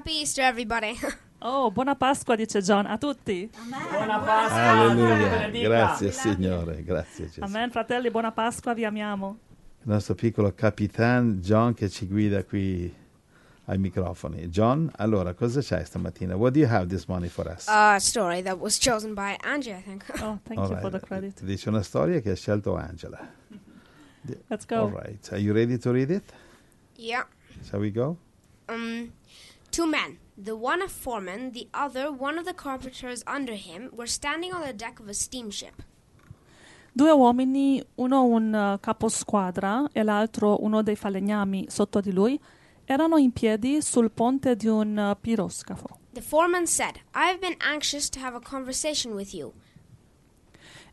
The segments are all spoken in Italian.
Happy Easter, everybody. Oh, buona Pasqua, dice John, a tutti. Amen. Buona Pasqua. Alleluia. Grazie, Signore. Grazie, Gesù. Amen, fratelli, buona Pasqua, vi amiamo. Il nostro piccolo capitano John che ci guida qui ai microfoni. John, allora, cosa c'è stamattina? What do you have this morning for us? A story that was chosen by Angela, I think. Oh, thank you for the credit. Dice una storia che ha scelto Angela. Let's go. All right. Are you ready to read it? Yeah. Shall we go? Two men, the one a foreman, the other one of the carpenters under him, were standing on the deck of a steamship. Due uomini, uno un caposquadra e l'altro uno dei falegnami sotto di lui, erano in piedi sul ponte di un piroscafo. The foreman said, "I've been anxious to have a conversation with you."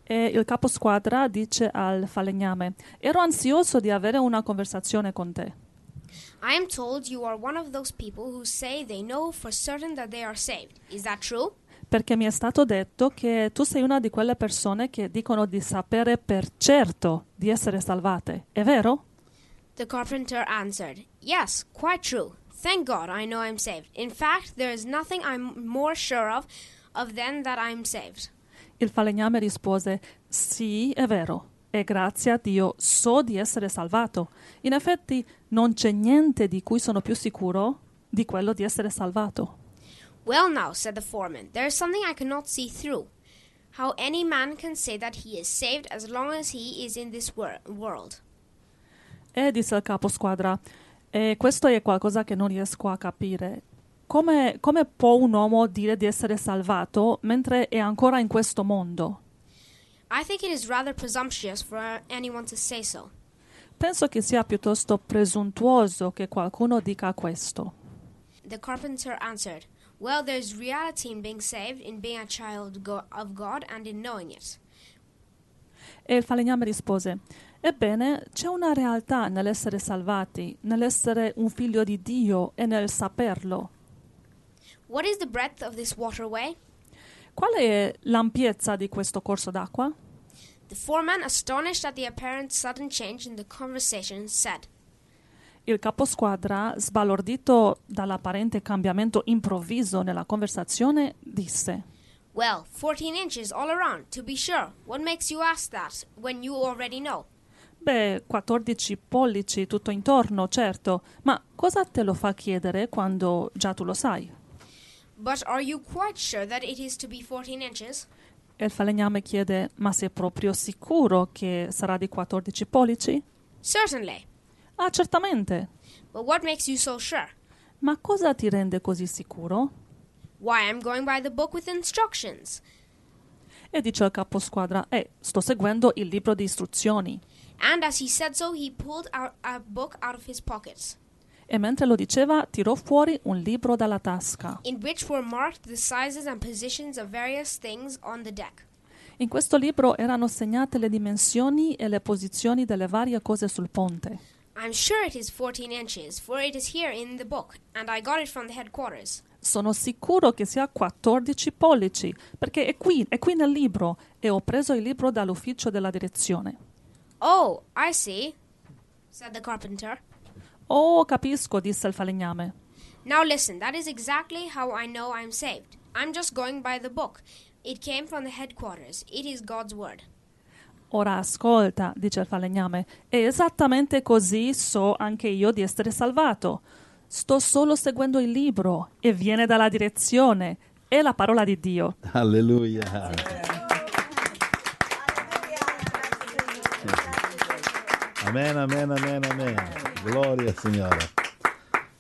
E il caposquadra dice al falegname, ero ansioso di avere una conversazione con te. I am told you are one of those people who say they know for certain that they are saved. Is that true? Perché mi è stato detto che tu sei una di quelle persone che dicono di sapere per certo di essere salvate. È vero? The carpenter answered, yes, quite true. Thank God I know I'm saved. In fact, there is nothing I'm more sure of than that I'm saved. Il falegname rispose, sì, è vero, e grazie a Dio so di essere salvato. In effetti non c'è niente di cui sono più sicuro di quello di essere salvato. Well now, said the foreman, there is something I cannot see through. How any man can say that he is saved as long as he is in this world. E disse il caposquadra, e questo è qualcosa che non riesco a capire. Come può un uomo dire di essere salvato mentre è ancora in questo mondo? I think it is rather presumptuous for anyone to say so. Penso che sia piuttosto presuntuoso che qualcuno dica questo. The carpenter answered, well, there is reality in being saved, in being a child of God and in knowing it. E il falegname rispose, ebbene, c'è una realtà nell'essere salvati, nell'essere un figlio di Dio e nel saperlo. What is the breadth of this waterway? Qual è l'ampiezza di questo corso d'acqua? The foreman, astonished at the apparent sudden change in the conversation, said. Il caposquadra, sbalordito dall'apparente cambiamento improvviso nella conversazione, disse. Well, 14 inches all around, to be sure. What makes you ask that when you already know? Beh, 14 pollici tutto intorno, certo, ma cosa te lo fa chiedere quando già tu lo sai? But are you quite sure that it is to be 14 inches? E il falegname chiede, ma sei proprio sicuro che sarà di 14 pollici? Certainly. Ah, certamente. But what makes you so sure? Ma cosa ti rende così sicuro? Why, I'm going by the book with instructions. E dice al caposquadra, sto seguendo il libro di istruzioni. And as he said so, he pulled out a book out of his pockets. E mentre lo diceva, tirò fuori un libro dalla tasca. In which were marked the sizes and positions of various things on the deck. In questo libro erano segnate le dimensioni e le posizioni delle varie cose sul ponte. I'm sure it is 14 inches, for it is here in the book, and I got it from the headquarters. Sono sicuro che sia 14 pollici, perché è qui nel libro, e ho preso il libro dall'ufficio della direzione. Oh, I see, said the carpenter. Oh, capisco, disse il falegname. Now listen, that is exactly how I know I'm saved. I'm just going by the book. It came from the headquarters. It is God's word. Ora ascolta, dice il falegname. E esattamente così so anche io di essere salvato. Sto solo seguendo il libro e viene dalla direzione. È la parola di Dio. Alleluia. Yeah. Amen, amen, amen, amen. Gloria al Signore.